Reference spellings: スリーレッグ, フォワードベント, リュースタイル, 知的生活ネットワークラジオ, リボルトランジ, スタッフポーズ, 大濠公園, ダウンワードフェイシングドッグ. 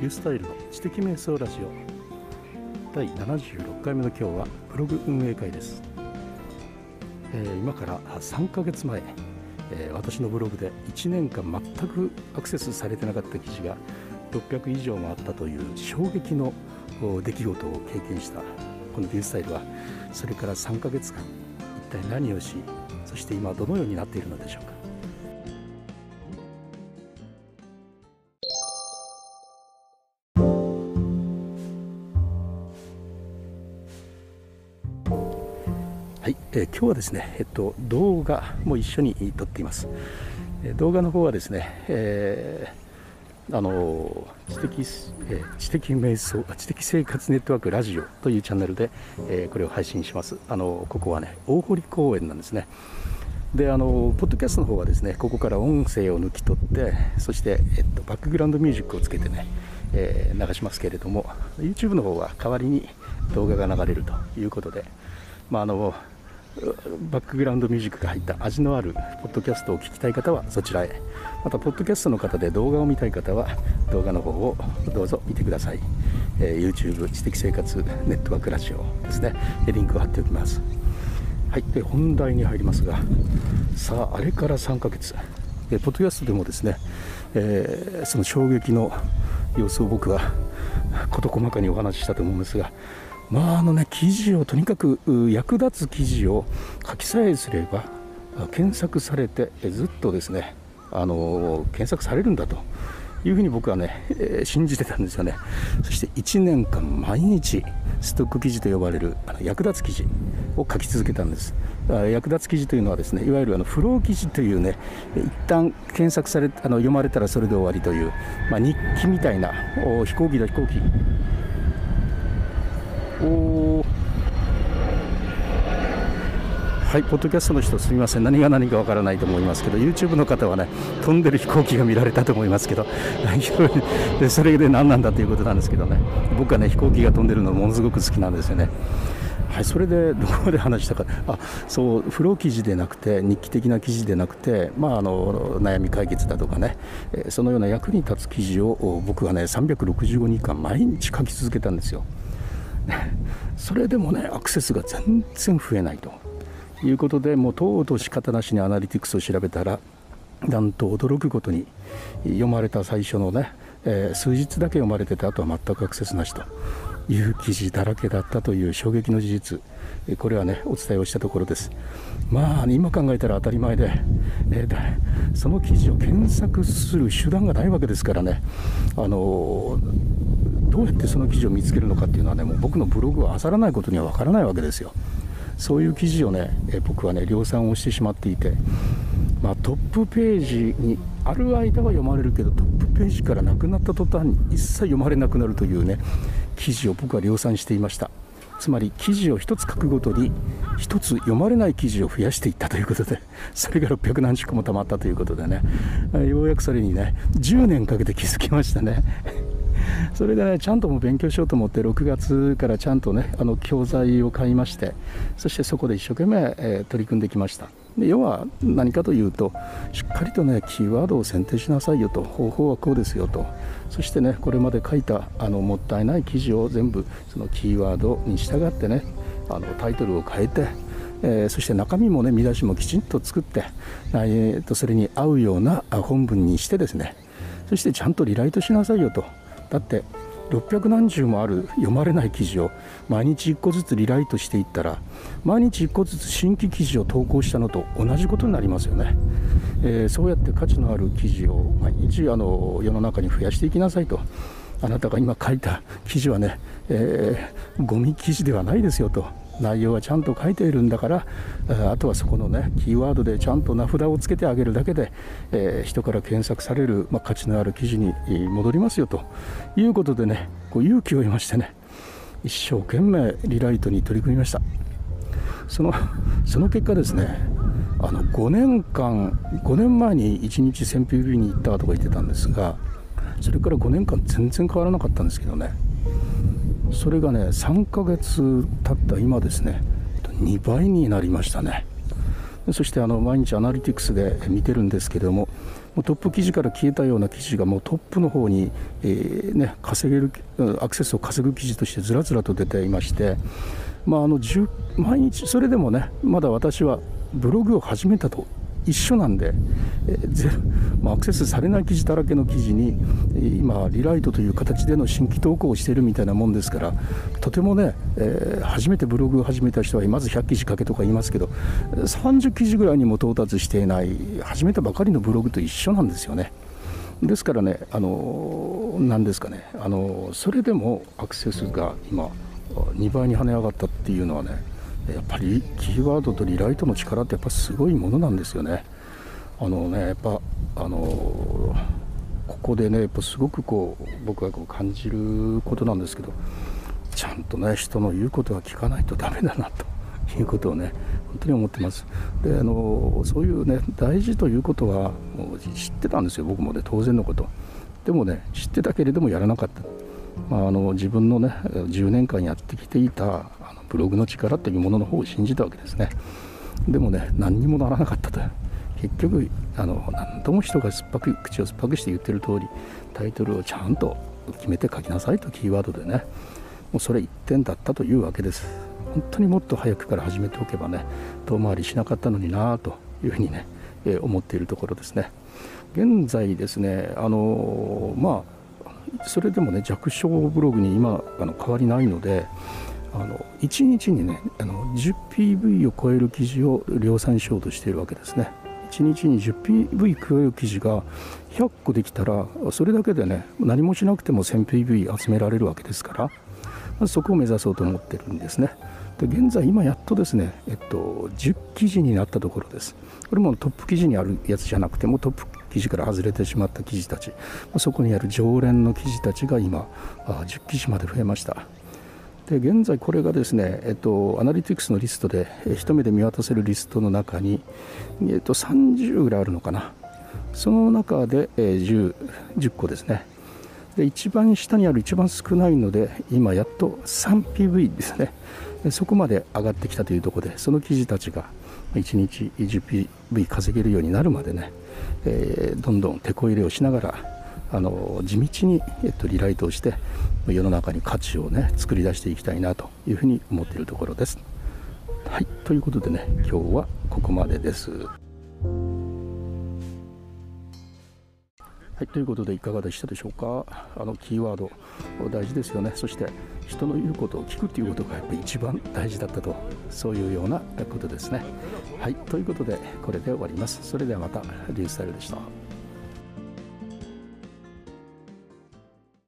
リュースタイルの知的瞑想ラジオ第76回目の今日はブログ運営会です。今から3ヶ月前、私のブログで1年間全くアクセスされてなかった記事が600以上もあったという衝撃の出来事を経験した。このビュースタイルはそれから3ヶ月間一体何をし、そして今どのようになっているのでしょうか。はい、今日はですね、動画も一緒に撮っています。動画の方はですね、知的生活ネットワークラジオというチャンネルで、これを配信します。ここはね、大濠公園なんですね。で、ポッドキャストの方はですね、ここから音声を抜き取って、そして、バックグラウンドミュージックをつけてね、流しますけれども、 YouTube の方は代わりに動画が流れるということで、バックグラウンドミュージックが入った味のあるポッドキャストを聞きたい方はそちらへ、またポッドキャストの方で動画を見たい方は動画の方をどうぞ見てください。YouTube 知的生活ネットワークラジオですね、リンクを貼っておきます。はい、で本題に入りますが、さああれから3ヶ月、ポッドキャストでもですね、その衝撃の様子を僕は事細かにお話ししたと思うんですが、記事をとにかく役立つ記事を書きさえすれば検索されて、ずっとですね、検索されるんだというふうに僕はね、信じてたんですよね。そして1年間毎日ストック記事と呼ばれる役立つ記事を書き続けたんです。役立つ記事というのはですね、いわゆる不老記事というね、一旦検索され読まれたらそれで終わりという、日記みたいな、飛行機はい、ポッドキャストの人すみません、何が何かわからないと思いますけど、 YouTube の方はね、飛んでる飛行機が見られたと思いますけどでそれで何なんだということなんですけどね、僕はね、飛行機が飛んでるのものすごく好きなんですよね。はい、それでどこで話したか、不老記事でなくて、日記的な記事でなくて、悩み解決だとかね、そのような役に立つ記事を僕はね、365日間毎日書き続けたんですよ。それでもね、アクセスが全然増えないということで、もうとうとう仕方なしにアナリティクスを調べたら、なんと驚くことに、読まれた最初のね、数日だけ読まれてて、あとは全くアクセスなしという記事だらけだったという衝撃の事実、これはね、お伝えをしたところです。今考えたら当たり前で、その記事を検索する手段がないわけですからね、どうやってその記事を見つけるのかっていうのはね、もう僕のブログを漁らないことにはわからないわけですよ。そういう記事をね、僕はね、量産をしてしまっていて、トップページにある間は読まれるけど、トップページからなくなった途端に一切読まれなくなるというね、記事を僕は量産していました。つまり記事を一つ書くごとに一つ読まれない記事を増やしていったということで、それが600何十個もたまったということでね、ようやくそれにね、10年かけて気づきましたね。それでね、ちゃんとも勉強しようと思って、6月からちゃんとね、教材を買いまして、そしてそこで一生懸命、取り組んできました。で、要は何かというと、しっかりとね、キーワードを選定しなさいよと、方法はこうですよと、そしてね、これまで書いたもったいない記事を全部そのキーワードに従ってね、タイトルを変えて、そして中身もね、見出しもきちんと作って、それに合うような本文にしてですね、そしてちゃんとリライトしなさいよと。だって600何十もある読まれない記事を毎日1個ずつリライトしていったら、毎日1個ずつ新規記事を投稿したのと同じことになりますよね。そうやって価値のある記事を毎日世の中に増やしていきなさいと。あなたが今書いた記事はね、ゴミ記事ではないですよと。内容はちゃんと書いているんだから、あとはそこのね、キーワードでちゃんと名札をつけてあげるだけで、人から検索される、価値のある記事に戻りますよということでね、こう勇気を得ましてね、一生懸命リライトに取り組みました。その結果ですね、5年前に1日 1000PV に行ったとか言ってたんですが、それから5年間全然変わらなかったんですけどね、それがね、3ヶ月経った今ですね、2倍になりましたね。そして毎日アナリティクスで見てるんですけれども、うトップ記事から消えたような記事がもうトップの方に、稼げるアクセスを稼ぐ記事としてずらずらと出ていまして、毎日それでもね、まだ私はブログを始めたと一緒なんで、アクセスされない記事だらけの記事に今リライトという形での新規投稿をしているみたいなもんですから、とてもね、初めてブログを始めた人はまず100記事書けとか言いますけど、30記事ぐらいにも到達していない始めたばかりのブログと一緒なんですよね。ですからね、それでもアクセスが今2倍に跳ね上がったっていうのはね、やっぱりキーワードとリライトの力ってやっぱすごいものなんですよね。ここでね、やっぱすごく僕が感じることなんですけど、ちゃんとね、人の言うことは聞かないとダメだなということをね、本当に思ってます。で、そういうね、大事ということはもう知ってたんですよ、僕もね、当然のこと。でもね、知ってたけれどもやらなかった。自分のね、10年間やってきていたブログの力というものの方を信じたわけですね。でもね、何にもならなかったと。結局何度も人が口を酸っぱくして言ってる通り、タイトルをちゃんと決めて書きなさいと、キーワードでね、もうそれ一点だったというわけです。本当にもっと早くから始めておけばね、遠回りしなかったのになというふうにね、思っているところですね。現在ですね、それでもね、弱小ブログに今変わりないので、1日にね 10PV を超える記事を量産しようとしているわけですね。1日に 10PV 超える記事が100個できたら、それだけでね、何もしなくても 1000PV 集められるわけですから、そこを目指そうと思ってるんですね。で、現在今やっとですね、10記事になったところです。これもトップ記事にあるやつじゃなくても、トップ記事から外れてしまった記事たち、そこにある常連の記事たちが今10記事まで増えました。で、現在これがですね、アナリティクスのリストで一目で見渡せるリストの中に、30ぐらいあるのかな。その中で、10個ですね。で、一番下にある一番少ないので、今やっと 3PV ですね。で、そこまで上がってきたというところで、その記事たちが1日 10PV 稼げるようになるまでね、どんどん手こ入れをしながら、地道に、リライトをして世の中に価値をね、作り出していきたいなというふうに思っているところです。はい、ということでね、今日はここまでです。はい、ということでいかがでしたでしょうか。キーワード大事ですよね。そして人の言うことを聞くということがやっぱり一番大事だったと、そういうようなことですね。はい、ということでこれで終わります。それではまた、リュースタイルでした。